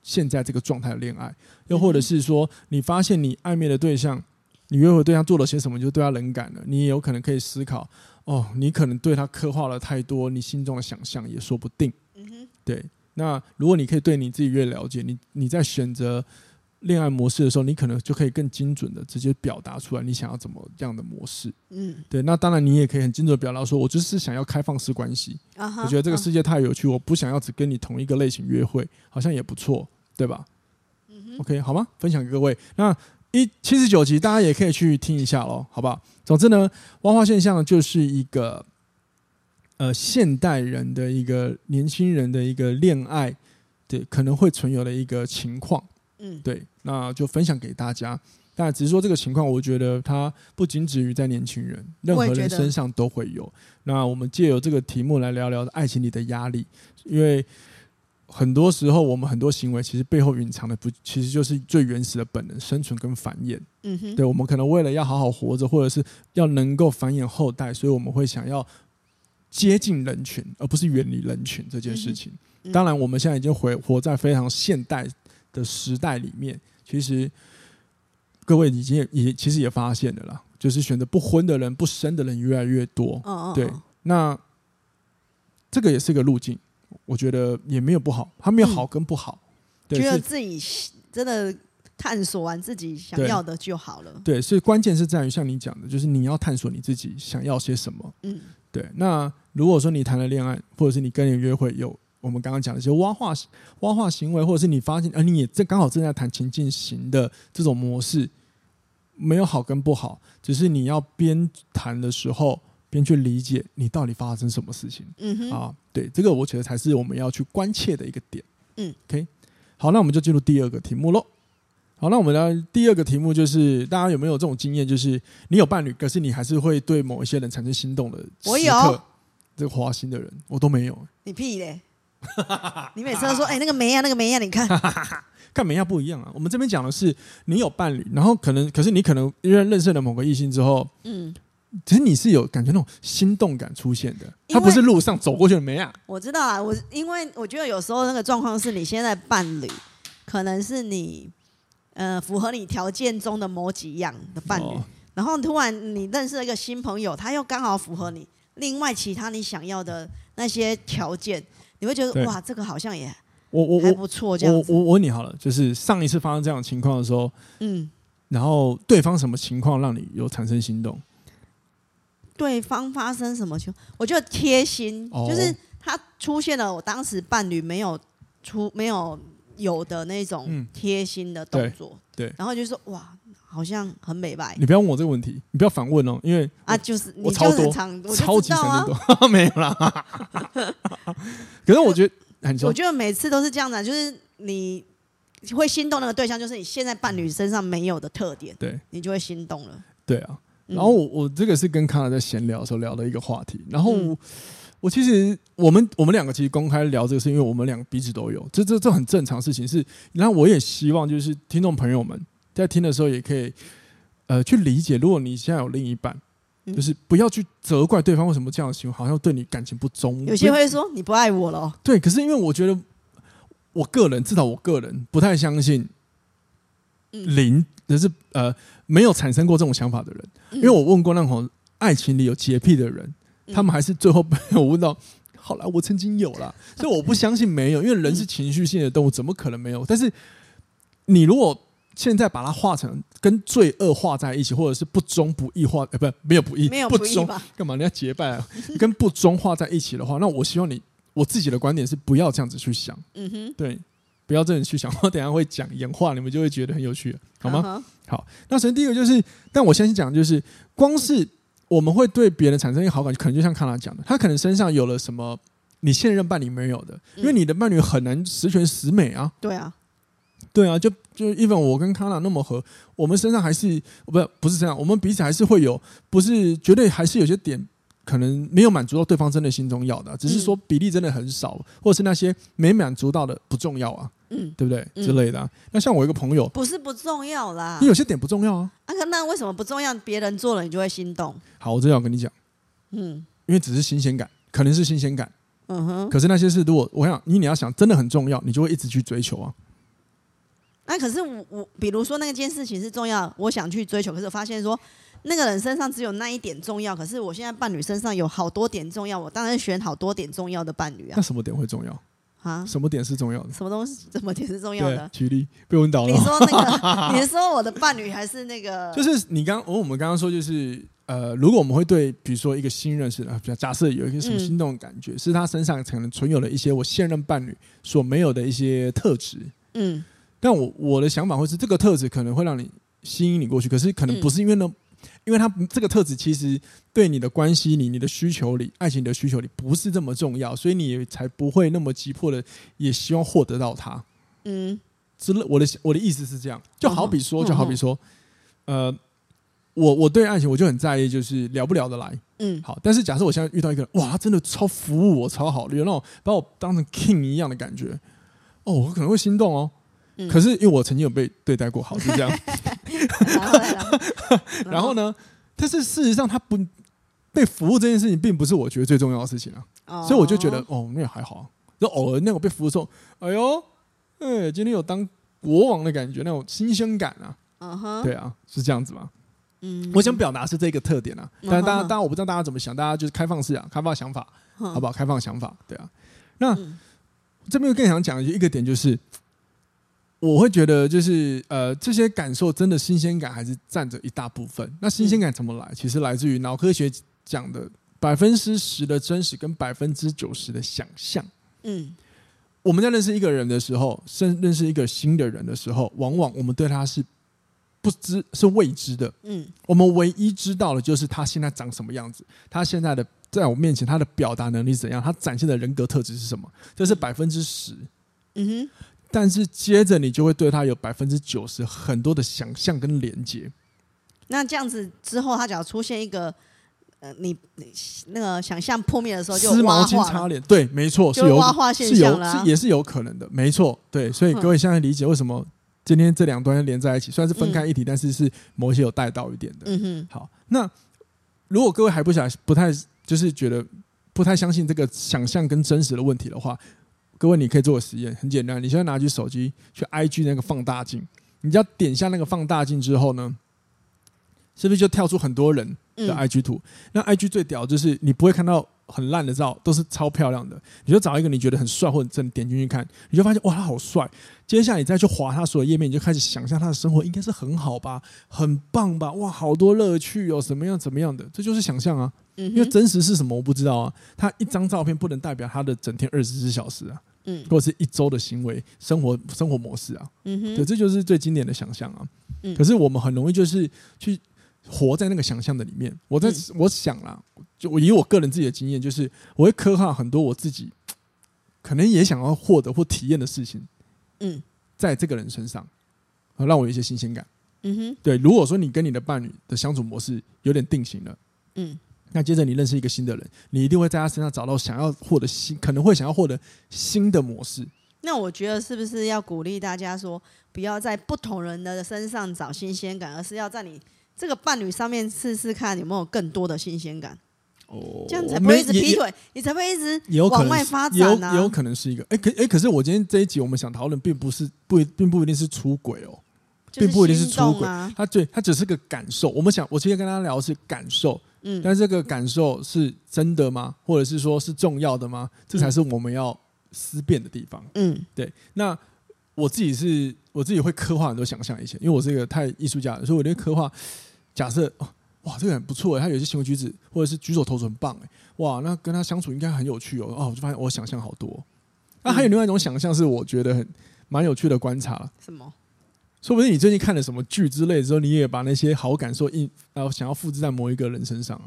现在这个状态的恋爱，又或者是说你发现你暧昧的对象，你约会对象做了些什么，你就对他冷感了，你也有可能可以思考哦，你可能对他刻画了太多你心中的想象也说不定。嗯、对，那如果你可以对你自己越了解， 你, 你在选择恋爱模式的时候，你可能就可以更精准的直接表达出来你想要怎么样的模式。嗯，对。那当然你也可以很精准的表达说，我就是想要开放式关系，啊、我觉得这个世界太有趣，啊、我不想要只跟你同一个类型约会，好像也不错，对吧？嗯 OK， 好吗？分享给各位。那一百七十九集大家也可以去听一下咯，好不好？总之呢，蛙化现象就是一个呃现代人的一个年轻人的一个恋爱，对，可能会存有的一个情况。嗯，对，那就分享给大家。但只是说这个情况，我觉得它不仅止于在年轻人，任何人身上都会有。那我们借由这个题目来聊聊爱情里的压力，因为很多时候我们很多行为其实背后隐藏的不，其实就是最原始的本能，生存跟繁衍。嗯哼，对，我们可能为了要好好活着，或者是要能够繁衍后代，所以我们会想要接近人群而不是远离人群这件事情。嗯嗯、当然我们现在已经回活在非常现代的时代里面，其实各位已经也其实也发现了啦，就是选择不婚的人不生的人越来越多。哦哦哦，对，那这个也是一个路径，我觉得也没有不好，它没有好跟不好。嗯、对，觉得自己真的探索完自己想要的就好了。 对， 对，所以关键是在于像你讲的，就是你要探索你自己想要些什么。嗯，对。那如果说你谈了恋爱，或者是你跟人约会有我们刚刚讲的一些蛙化蛙化行为，或者是你发现、呃、你也刚好正在谈情境型的这种模式，没有好跟不好，只是你要边谈的时候边去理解你到底发生什么事情。嗯哼，啊，对，这个我觉得才是我们要去关切的一个点。嗯 ，OK， 好，那我们就进入第二个题目喽。好，那我们来第二个题目，就是大家有没有这种经验，就是你有伴侣，可是你还是会对某一些人产生心动的时刻？我有，这个花心的人我都没有。你屁嘞！你每次都说，哎、欸，那个梅亚，那个梅亚，你看，看梅亚不一样啊。我们这边讲的是你有伴侣，然后可能，可是你可能因为认识了某个异性之后，嗯。其实你是有感觉那种心动感出现的，他不是路上走过去的没啊。我知道啊，我因为我觉得有时候那个状况是你现在伴侣可能是你呃符合你条件中的某几样的伴侣，哦、然后突然你认识了一个新朋友，他又刚好符合你另外其他你想要的那些条件，你会觉得哇，这个好像也我我还不错这样子。我我我问你好了，就是上一次发生这样的情况的时候，嗯，然后对方什么情况让你有产生心动？对方发生什么情况？我觉得贴心，哦、就是他出现了我当时伴侣没有出没有有的那种贴心的动作。嗯、对，对，然后就说哇，好像很美白。你不要问我这个问题，你不要反问哦，因为啊，就是我超多，我超级神经多，没有啦。可是我觉得很，我觉得每次都是这样的，就是你会心动那个对象，就是你现在伴侣身上没有的特点，对，你就会心动了。对啊。然后 我, 我这个是跟 Kana 在闲聊的时候聊的一个话题，然后 我,、嗯、我其实我们我们两个其实公开聊这个是因为我们两个彼此都有，这这这很正常的事情是，然后我也希望就是听众朋友们在听的时候也可以呃去理解，如果你现在有另一半，嗯、就是不要去责怪对方为什么这样的行为，好像对你感情不忠。有些会说你不爱我了，对，可是因为我觉得我个人至少我个人不太相信零。嗯，就是呃，没有产生过这种想法的人，因为我问过那种爱情里有洁癖的人，嗯、他们还是最后被我问到，好啦，我曾经有啦，所以我不相信没有，因为人是情绪性的动物，怎么可能没有？但是你如果现在把它画成跟罪恶画在一起，或者是不忠不义画，呃，不，没有不义，没有不义吧？干嘛？人家结拜啊，跟不忠画在一起的话，那我希望你。我自己的观点是不要这样子去想，嗯哼，对，不要这样去想，我等一下会讲演化，你们就会觉得很有趣，好吗？ Uh-huh. 好，那首先第一个就是，但我先讲就是，光是我们会对别人产生一个好感，可能就像康纳讲的，他可能身上有了什么你现任伴侣没有的，因为你的伴侣很难十全十美啊。对啊，对啊，就就 even 我跟康纳那么合，我们身上还是不不是这样，我们彼此还是会有，不是绝对还是有些点。可能没有满足到对方真的心中要的、啊，只是说比例真的很少，或者是那些没满足到的不重要啊，嗯，对不对、嗯、之类的、啊？那像我一个朋友，不是不重要啦，因为有些点不重要啊。啊，那为什么不重要？别人做了你就会心动？好，我真的要跟你讲，嗯，因为只是新鲜感，可能是新鲜感，嗯哼。可是那些事，如果我想你你要想真的很重要，你就会一直去追求啊。那、啊、可是我我比如说那件事情是重要，我想去追求，可是我发现说。那个人身上只有那一点重要，可是我现在伴侣身上有好多点重要，我当然选好多点重要的伴侣啊。那什么点会重要啊？什么点是重要的？什么东西？什么点是重要的？举例被问倒了。你说那个，你说我的伴侣还是那个？就是你刚我们刚刚说，就是呃，如果我们会对，比如说一个新认识的，假设有一个什么心动的感觉，嗯、是他身上可能存有了一些我现任伴侣所没有的一些特质。嗯，但我我的想法会是，这个特质可能会让你吸引你过去，可是可能不是因为呢。嗯因为他这个特质其实对你的关系里、你的需求里、爱情的需求里不是这么重要，所以你才不会那么急迫的也希望获得到它。嗯，我的我的意思是这样，就好比说，就好比说，呃，我我对爱情我就很在意，就是聊不聊得来。嗯，好，但是假设我现在遇到一个人，哇，他真的超服务我，超好，有那种把我当成 king 一样的感觉，哦，我可能会心动哦。嗯、可是因为我曾经有被对待过，好是这样。然后呢？但是事实上，他不被服务这件事情，并不是我觉得最重要的事情啊。哦、所以我就觉得，哦，那也还好、啊。就偶尔那种被服务的时候，哎呦，哎，今天有当国王的感觉，那种新鲜感啊。Uh-huh. 对啊，是这样子嘛。嗯，我想表达是这个特点啊。但是大家，当然我不知道大家怎么想，大家就是开放式啊，开放想法， uh-huh. 好不好？开放想法，对啊。那、嗯、这边更想讲的一个点就是。我会觉得就是呃，这些感受真的新鲜感还是占着一大部分。那新鲜感怎么来？嗯、其实来自于脑科学讲的百分之十的真实跟百分之九十的想象。嗯，我们在认识一个人的时候，认识一个新的人的时候，往往我们对他是不知是未知的。嗯，我们唯一知道的就是他现在长什么样子，他现在的在我面前他的表达能力是怎样，他展现的人格特质是什么，这是百分之十。嗯哼。但是接着你就会对他有 百分之九十 很多的想象跟连结。那这样子之后他只要出现一个、呃、你那个想象破灭的时候就挖化了，湿毛巾擦脸，对，没错，是有挖化现象了、啊、是有是也是有可能的，没错，对，所以各位现在理解为什么今天这两端连在一起，虽然是分开一体、嗯、但是是某些有带到一点的、嗯、哼。好，那如果各位还不想不太就是觉得不太相信这个想象跟真实的问题的话，各位，你可以做个实验，很简单。你现在拿起手机去 I G 那个放大镜，你只要点下那个放大镜之后呢，是不是就跳出很多人的 I G 图？嗯、那 I G 最屌就是你不会看到很烂的照，都是超漂亮的。你就找一个你觉得很帅或者真的点进去看，你就发现哇，他好帅。接下来你再去滑他所有页面，你就开始想象他的生活应该是很好吧，很棒吧，哇，好多乐趣哦，怎么样怎么样的，这就是想象啊。因为真实是什么我不知道啊，他一张照片不能代表他的整天二十四小时啊。嗯、或者是一周的行为生活生活模式啊、嗯哼，对，这就是最经典的想象啊、嗯。可是我们很容易就是去活在那个想象的里面。我在、嗯、我想啦，就我以我个人自己的经验，就是我会刻画很多我自己可能也想要获得或体验的事情，嗯，在这个人身上，让我有一些新鲜感。嗯哼，对。如果说你跟你的伴侣的相处模式有点定型了，嗯。那接着你认识一个新的人，你一定会在他身上找到想要获得新，可能会想要获得新的模式。那我觉得是不是要鼓励大家说，不要在不同人的身上找新鲜感，而是要在你这个伴侣上面试试看有没有更多的新鲜感。哦，这样才不会一直劈腿，你才不会一直往外发展啊。也 有, 也有可能是一个，哎、欸、可哎、欸，可是我今天这一集我们想讨论，并不是不并不一定是出轨哦。就是啊、并不一定是出轨，他对他只是个感受。我们想，我今天跟他聊的是感受，嗯，但是这个感受是真的吗？或者是说是重要的吗？这才是我们要思辨的地方。嗯，对。那我自己是，我自己会刻画很多想象一些，因为我是一个太艺术家，所以我就刻画。假设、哦、哇，这个人不错，他有些行为举止或者是举手投足很棒，哇，那跟他相处应该很有趣哦。哦，我就发现我想象好多。那、啊、还有另外一种想象是我觉得很蛮有趣的观察。什么？说不定你最近看了什么剧之类的之后，你也把那些好感受印，然后想要复制在某一个人身上。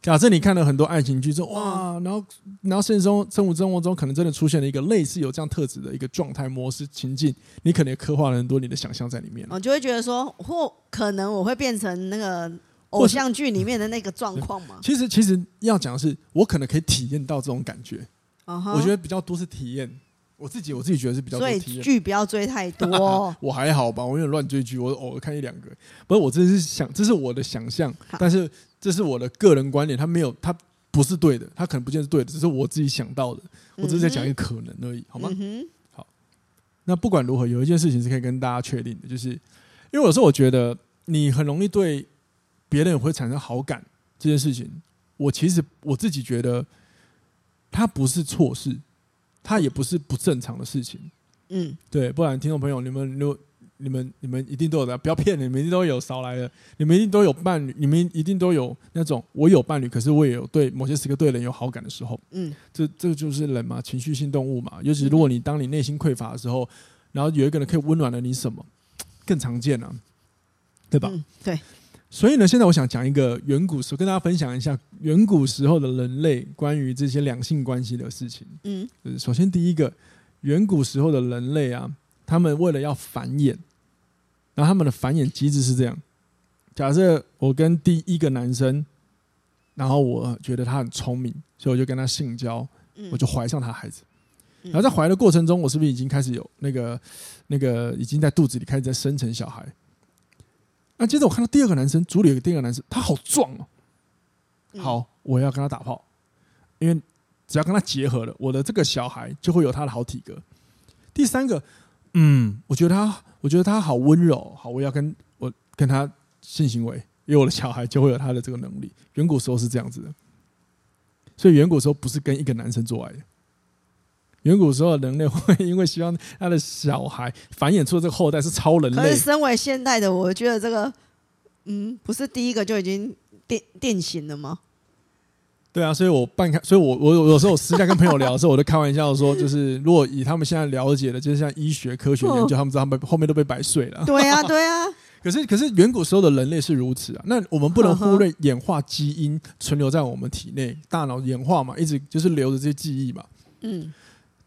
假设你看了很多爱情剧之后，哇，然后然后现实中生活生活中可能真的出现了一个类似有这样特质的一个状态模式情境，你可能也刻画了很多你的想象在里面。我就会觉得说，或可能我会变成那个偶像剧里面的那个状况嘛。其实其实要讲的是，我可能可以体验到这种感觉。Uh-huh. 我觉得比较多是体验，我自己我自己觉得是比较多体验，所以剧不要追太多、哦。我还好吧，我有点乱追剧，我偶尔看一两个。不是，我这是想，这是我的想象，但是这是我的个人观点，它没有，它不是对的，它可能不见得是对的，只是我自己想到的。我只是在讲一个可能而已，嗯、好吗、嗯？好。那不管如何，有一件事情是可以跟大家确定的，就是因为有时候我觉得你很容易对别人会产生好感这件事情，我其实我自己觉得。它不是错事，它也不是不正常的事情。嗯，对，不然听众朋友，你们、你们、你们一定都有的，不要骗你，你们一定都有少来的，你们一定都有伴侣，你们一定都有那种我有伴侣，可是我也有对某些时刻对人有好感的时候。嗯，这这就是人嘛，情绪性动物嘛。尤其如果你当你内心匮乏的时候，然后有一个人可以温暖了你，什么更常见啊，对吧？嗯、对。所以呢，现在我想讲一个远古时候，跟大家分享一下远古时候的人类关于这些两性关系的事情。嗯，就是、首先第一个，远古时候的人类啊，他们为了要繁衍，然后他们的繁衍机制是这样：假设我跟第一个男生，然后我觉得他很聪明，所以我就跟他性交，我就怀上他孩子。嗯、然后在怀的过程中，我是不是已经开始有那个那个已经在肚子里开始在生成小孩？那、啊、接着我看到第二个男生，组里有第二个男生，他好壮哦、喔。好，我要跟他打炮，因为只要跟他结合了，我的这个小孩就会有他的好体格。第三个，嗯，我觉得他，我觉得他好温柔，好，我要跟我跟他性行为，因为我的小孩就会有他的这个能力。远古时候是这样子的，所以远古时候不是跟一个男生做爱的。远古时候的人类会因为希望他的小孩繁衍出这个后代是超人类，可是身为现代的我觉得这个嗯，不是第一个就已经定型了吗？对啊，所以我半开，所以我我有时候我私下跟朋友聊的时候我都开玩笑说，就是如果以他们现在了解的就是像医学科学研究，他们知道他们后面都被白睡了。对啊对啊可是可是远古时候的人类是如此啊，那我们不能忽略演化基因存留在我们体内，大脑演化嘛，一直就是留着这些记忆嘛。嗯，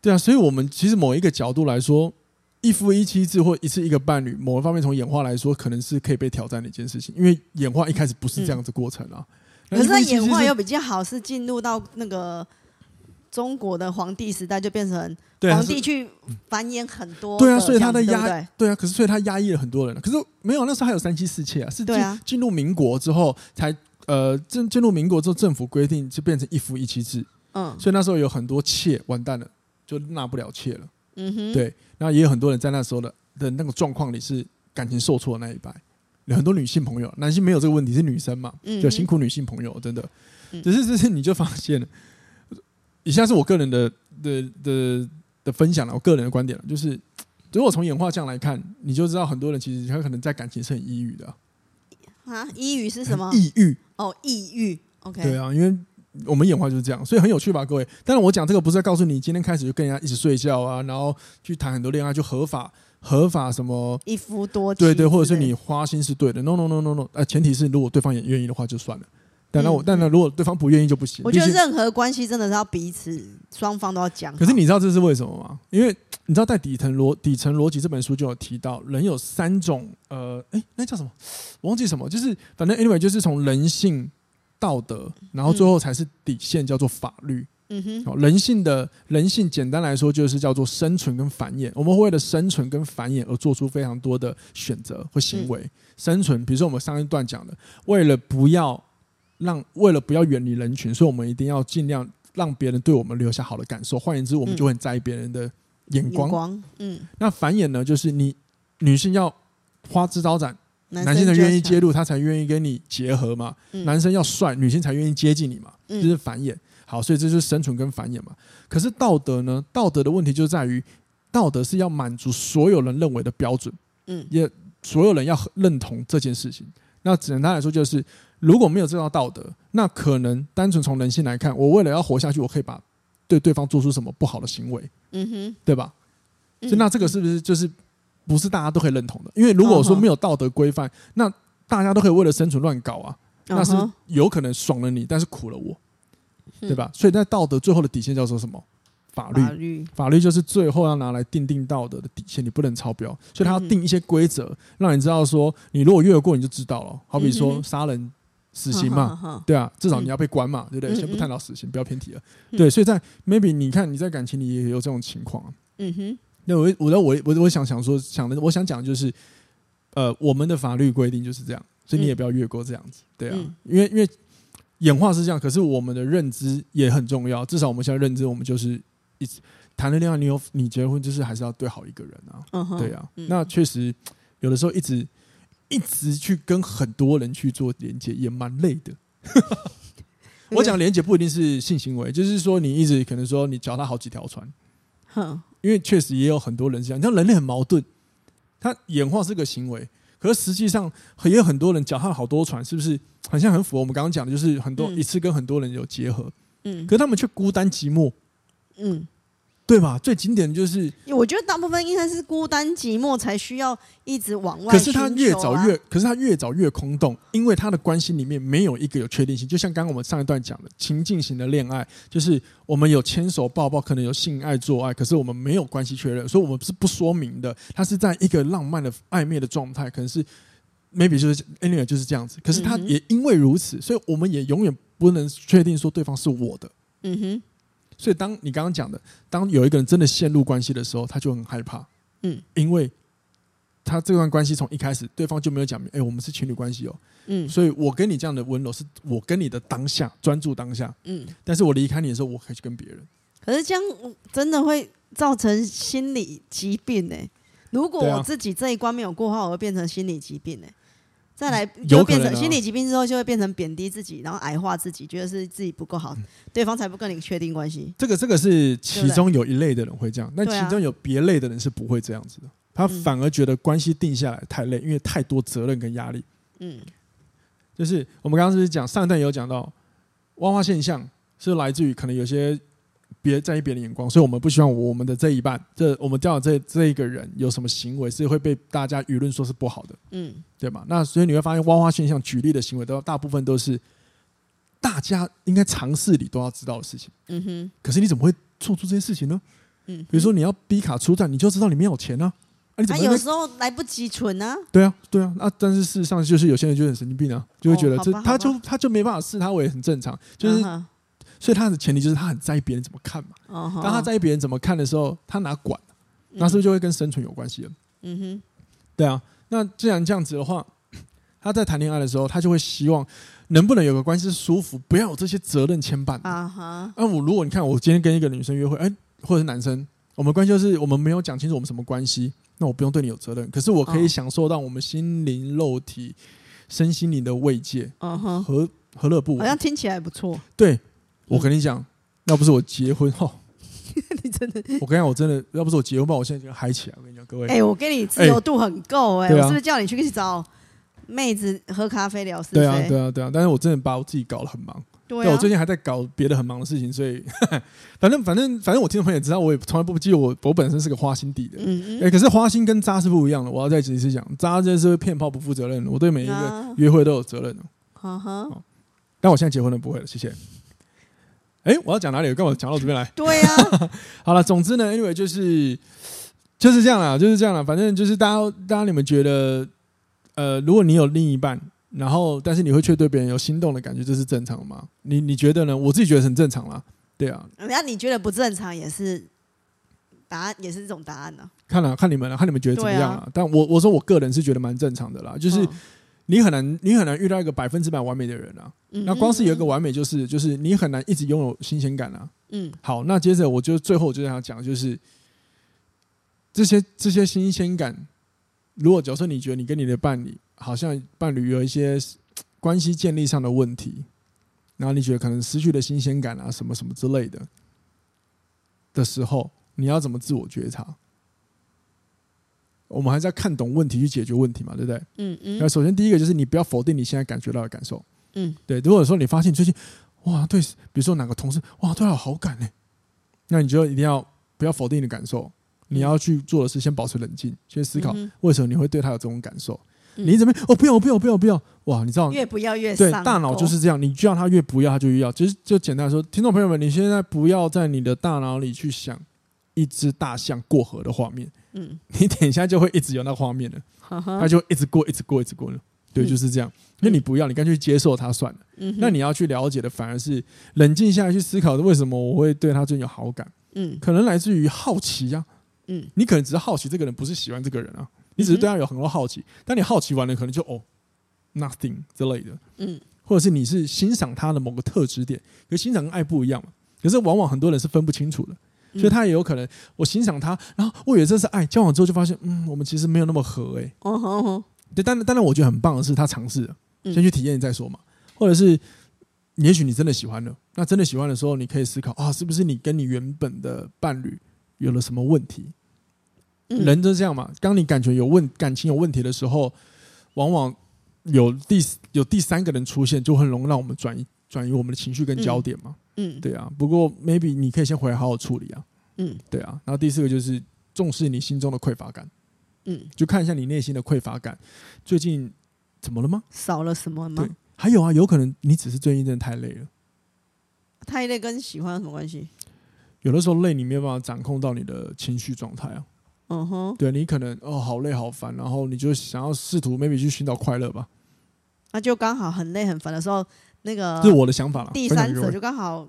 对啊，所以我们其实某一个角度来说，一夫一妻制或一次一个伴侣，某一方面从演化来说，可能是可以被挑战的一件事情，因为演化一开始不是这样的过程啊。嗯、可是演化又比较好，是进入到那个中国的皇帝时代，就变成皇帝去繁衍很多的。对啊，所以他在压，对对啊，可是所以他压抑了很多人。可是没有，那时候还有三妻四妾啊，是进、啊、进入民国之后才呃进进入民国之后，政府规定就变成一夫一妻制。嗯，所以那时候有很多妾，完蛋了。就纳不了妾了、嗯哼，对，那也有很多人在那时候 的, 的那个状况里是感情受挫的那一派，有很多女性朋友，男性没有这个问题，是女生嘛，嗯、就辛苦女性朋友，真的，只是只是你就发现了，以下是我个人的的 的, 的, 的分享了，我个人的观点了，就是如果从演化这样来看，你就知道很多人其实他可能在感情是很抑郁的啊，抑郁是什么？抑郁哦，抑郁 ，OK， 对啊，因为。我们演化就是这样，所以很有趣吧，各位。当然，我讲这个不是在告诉你，今天开始就跟人家一起睡觉啊，然后去谈很多恋爱就合法，合法什么一夫多妻，对对，或者是你花心是对的。No no no no no， 呃，前提是如果对方也愿意的话就算了。但那我，但那如果对方不愿意就不行。我觉得任何关系真的是要彼此双方都要讲。可是你知道这是为什么吗？因为你知道在《底层逻底层逻辑》这本书就有提到，人有三种呃，哎，那叫什么？我忘记什么，就是反正 anyway 就是从人性。道德，然后最后才是底线，叫做法律。嗯哼，人性的人性，简单来说就是叫做生存跟繁衍。我们会为了生存跟繁衍而做出非常多的选择或行为。嗯、生存，比如说我们上一段讲的，为了不要让，为了不要远离人群，所以我们一定要尽量让别人对我们留下好的感受。换言之，我们就会很在意别人的眼光。眼光，嗯。那繁衍呢，就是你女性要花枝招展。男性才愿意介入，他才愿意跟你结合嘛。嗯、男生要帅，女性才愿意接近你嘛。这、嗯就是繁衍。好，所以这就是生存跟繁衍嘛。可是道德呢？道德的问题就在于，道德是要满足所有人认为的标准，嗯，也所有人要认同这件事情。那简单来说就是，如果没有这套道德，那可能单纯从人性来看，我为了要活下去，我可以把对对方做出什么不好的行为，嗯哼，对吧？嗯、那这个是不是就是不是大家都可以认同的？因为如果我说没有道德规范，哦、那大家都可以为了生存乱搞啊，哦、那是有可能爽了你，但是苦了我，嗯、对吧？所以在道德最后的底线叫做什么？法律，法律，法律就是最后要拿来定定道德的底线，你不能超标，所以他要定一些规则，嗯、让你知道说，你如果越过你就知道了。好比说杀人死刑嘛，嗯、哼哼对啊，至少你要被关嘛，嗯、对不对？先不探讨死刑，不要偏题了。嗯、对，所以在 maybe 你看你在感情里也有这种情况、啊。嗯哼，那我我我我我想想说想的，我想讲就是，呃，我们的法律规定就是这样，所以你也不要越过这样子，对啊，嗯、因为因为演化是这样，可是我们的认知也很重要，至少我们现在认知我们就是。谈了恋爱，你有你结婚就是还是要对好一个人啊， uh huh, 对啊，嗯、那确实有的时候一直一直去跟很多人去做连结也蛮累的。我讲连结不一定是性行为，就是说你一直可能说你脚踏好几条船，嗯、因为确实也有很多人是这样。你看人类很矛盾，他演化是个行为，可是实际上也有很多人脚踏好多船，是不是？好像很符合我们刚刚讲的，就是很多、嗯、一次跟很多人有结合，嗯，可是他们却孤单寂寞，嗯。对吧？最经典的就是，我觉得大部分应该是孤单寂寞才需要一直往外寻求啊。可是他越早越，可是他越早越空洞，因为他的关系里面没有一个有确定性。就像刚刚我们上一段讲的，情境型的恋爱，就是我们有牵手、抱抱，可能有性爱、做爱，可是我们没有关系确认，所以我们是不说明的。它是在一个浪漫的暧昧的状态，可能是 maybe 就是 anyway 就是这样子。可是他也因为如此，所以我们也永远不能确定说对方是我的。嗯哼。所以当你刚刚讲的，当有一个人真的陷入关系的时候，他就很害怕，嗯，因为他这段关系从一开始对方就没有讲明，哎、欸，我们是情侣关系哦，嗯，所以我跟你这样的温柔是我跟你的当下专注当下，嗯，但是我离开你的时候，我可以去跟别人。可是这样真的会造成心理疾病哎、欸！如果我自己这一关没有过的话，我会变成心理疾病哎、欸。再来就变成、啊、心理疾病之后，就会变成贬低自己，然后矮化自己，觉得是自己不够好，嗯、对方才不跟你确定关系。这个这个是其中有一类的人会这样，但其中有别类的人是不会这样子的，他反而觉得关系定下来太累，因为太多责任跟压力。嗯，就是我们刚刚是不是讲上一段有讲到，弯化现象是来自于可能有些别在意别人眼光，所以我们不希望我们的这一半，这我们掉这这一个人有什么行为是会被大家舆论说是不好的，嗯，对吧？那所以你会发现，蛙化现象举例的行为都大部分都是大家应该常识里都要知道的事情，嗯哼。可是你怎么会做出这些事情呢？嗯，比如说你要逼卡出站，你就知道里面有钱啊，啊你怎么会、啊、有时候来不及存啊？对啊，对啊，啊，但是事实上就是有些人就很神经病啊，就会觉得这、哦、他就他就没办法视他为很正常，就是。啊所以他的前提就是他很在意别人怎么看嘛。当他在意别人怎么看的时候，他哪管？那是不是就会跟生存有关系了？嗯哼，对啊。那既然这样子的话，他在谈恋爱的时候，他就会希望能不能有个关系是舒服，不要有这些责任牵绊。啊哈。那我如果你看我今天跟一个女生约会，哎，或者是男生，我们关系就是我们没有讲清楚我们什么关系，那我不用对你有责任，可是我可以享受到我们心灵、肉体、身心灵的慰藉。嗯哼，何何乐不为？好像听起来不错。对。我跟你讲，要不是我结婚后，你真的，我跟你讲，我真的，要不是我结婚吧，我现在就嗨起来。我跟你讲，各位，哎、欸，我跟你自由度很够哎、欸，欸啊、我是不是叫你去找妹子喝咖啡聊是非？对啊，对啊，对啊。但是我真的把我自己搞得很忙，对、啊，對我最近还在搞别的很忙的事情，所以反正反正反正我听众朋友也知道，我也从来不记得我我本身是个花心地的，嗯嗯、欸。可是花心跟渣是不一样的，我要再解释讲，渣就是会骗炮不负责任，我对每一个约会都有责任、啊啊、但我现在结婚了，不会了，谢谢。哎，我要讲哪里？跟我讲到这边来。对啊，好了，总之呢 ，anyway 就是就是这样啦，就是这样啦。反正就是大家，大家你们觉得，呃，如果你有另一半，然后但是你会却对别人有心动的感觉，这是正常吗？你你觉得呢？我自己觉得很正常啦。对啊，那你觉得不正常也是答案，也是这种答案呢、啊？看啦，看你们啦，看你们觉得怎么样啦。啊、但我我说我个人是觉得蛮正常的啦，就是。嗯你很难，你很难遇到一个百分之百完美的人啊。嗯、那光是有一个完美，就是就是你很难一直拥有新鲜感啊。嗯，好，那接着我就最后我就想讲，就是这些这些新鲜感，如果假设你觉得你跟你的伴侣好像伴侣有一些关系建立上的问题，然后你觉得可能失去了新鲜感啊，什么什么之类的的时候，你要怎么自我觉察？我们还是要看懂问题去解决问题嘛，对不对？嗯嗯。那首先第一个就是你不要否定你现在感觉到的感受。嗯，对。如果说你发现最近哇，对，比如说哪个同事哇对他有好感呢，那你就一定要不要否定你的感受，你要去做的是先保持冷静，先思考为什么你会对他有这种感受。嗯、你一直没哦不要不要不要不要哇，你知道越不要越伤。对，大脑就是这样，你叫他越不要他就越要。就是就简单来说，听众朋友们，你现在不要在你的大脑里去想一只大象过河的画面，嗯，你等一下就会一直有那画面了，呵呵，它就会一直过一直过一直过了。对，嗯、就是这样。那你不要，你干脆接受它算了。嗯、那你要去了解的反而是冷静下来去思考为什么我会对他最有好感。嗯，可能来自于好奇啊。嗯，你可能只是好奇这个人，不是喜欢这个人啊。你只是对他有很多好奇，但你好奇完了可能就哦 nothing 之类的，嗯，或者是你是欣赏他的某个特质点，可是欣赏跟爱不一样嘛。可是往往很多人是分不清楚的，嗯、所以他也有可能我欣赏他，然后我以为这是爱，交往之后就发现，嗯，我们其实没有那么合哎、欸。哦吼吼，对，但当然我觉得很棒的是他尝试了，先去体验再说嘛，嗯、或者是也许你真的喜欢了，那真的喜欢的时候，你可以思考啊，是不是你跟你原本的伴侣有了什么问题？人就是这样嘛，当你感觉有问感情有问题的时候，往往有 第, 有第三个人出现，就很容易让我们转移转移我们的情绪跟焦点嘛。嗯，嗯对啊。不过 maybe 你可以先回来好好处理啊。嗯，对啊。然后第四个就是重视你心中的匮乏感。嗯，就看一下你内心的匮乏感，最近怎么了吗？少了什么吗？对，还有啊，有可能你只是最近真的太累了。太累跟喜欢有什么关系？有的时候累，你没有办法掌控到你的情绪状态啊。Uh-huh. 对，你可能哦好累好烦，然后你就想要试图 maybe 去寻找快乐吧，那、啊、就刚好很累很烦的时候，那个是我的想法啦，第三者就刚好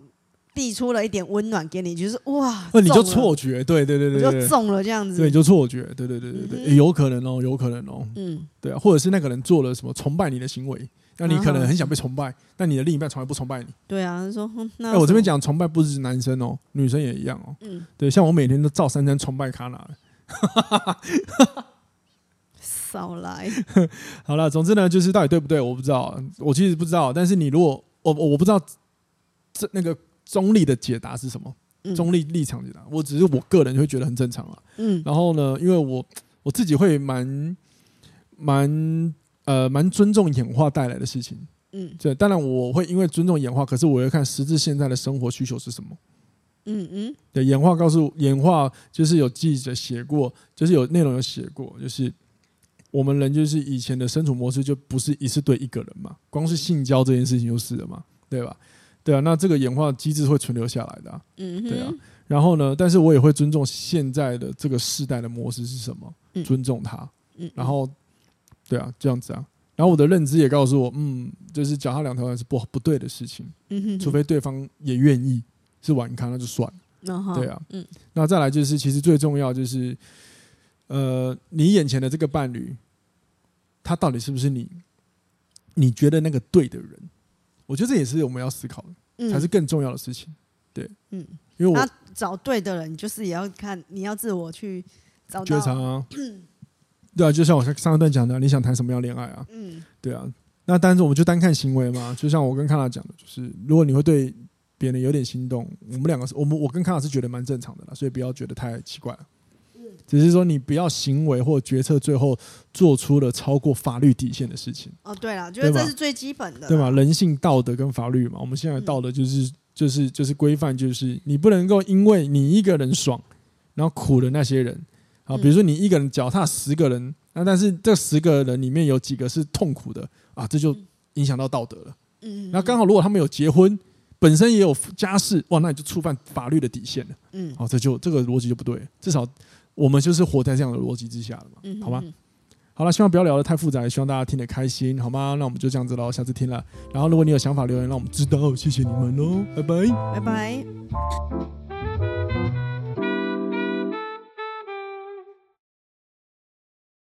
递出了一点温暖给你，就是哇，那你就错觉，对对对对，你就中了这样子，对，你就错觉，对对对对对，嗯欸、有可能哦，有可能哦，嗯，对啊，或者是那个人做了什么崇拜你的行为，那你可能很想被崇拜，啊、但你的另一半从来不崇拜你，对啊，说那、欸、我这边讲崇拜不是男生哦，女生也一样哦，嗯，对，像我每天都照三餐崇拜Kana。少来好了，总之呢就是到底对不对我不知道，我其实不知道，但是你如果 我, 我不知道这那个中立的解答是什么、嗯、中立立场解答，我只是我个人会觉得很正常啦、嗯、然后呢因为我我自己会蛮蛮呃蛮尊重演化带来的事情，嗯，对，当然我会因为尊重演化，可是我会看实质现在的生活需求是什么，嗯嗯，对，演化告诉演化就是有记者写过，就是有内容有写过，就是我们人就是以前的身处模式就不是一次对一个人嘛，光是性交这件事情就是了嘛，对吧？对啊，那这个演化机制会存留下来的、啊，嗯，对啊。然后呢，但是我也会尊重现在的这个世代的模式是什么，嗯、尊重它，嗯，然后对啊，这样子啊。然后我的认知也告诉我，嗯，就是脚踏两条船是不不对的事情，嗯哼哼，除非对方也愿意。是玩咖那就算了， uh-huh, 对啊、嗯，那再来就是，其实最重要就是，呃，你眼前的这个伴侣，他到底是不是你？你觉得那个对的人？我觉得这也是我们要思考的，嗯、才是更重要的事情。对，嗯，因为我找对的人，就是也要看你要自我去找到觉察啊。对啊，就像我上一段讲的，你想谈什么样恋爱啊？嗯，对啊。那但是我们就单看行为嘛，就像我跟Kana讲的，就是如果你会对别人有点心动，我们两个，我们我跟Kana是觉得蛮正常的啦，所以不要觉得太奇怪了。只是说你不要行为或决策最后做出了超过法律底线的事情。哦，对啦，觉得这是最基本的，对吧？人性、道德跟法律嘛，我们现在道德就是、嗯、就是就是规范，就是你不能够因为你一个人爽，然后苦了那些人啊，比如说你一个人脚踏十个人，那、啊、但是这十个人里面有几个是痛苦的啊，这就影响到道德了。嗯，那刚好如果他们有结婚。本身也有家事，哇，那你就触犯法律的底线了。嗯，好、哦，这就这个逻辑就不对了。至少我们就是活在这样的逻辑之下了嘛，嗯、哼哼好吗？好了，希望不要聊得太复杂，也希望大家听得开心，好吗？那我们就这样子喽，下次听了。然后，如果你有想法留言，让我们知道，谢谢你们喽，拜拜，拜拜。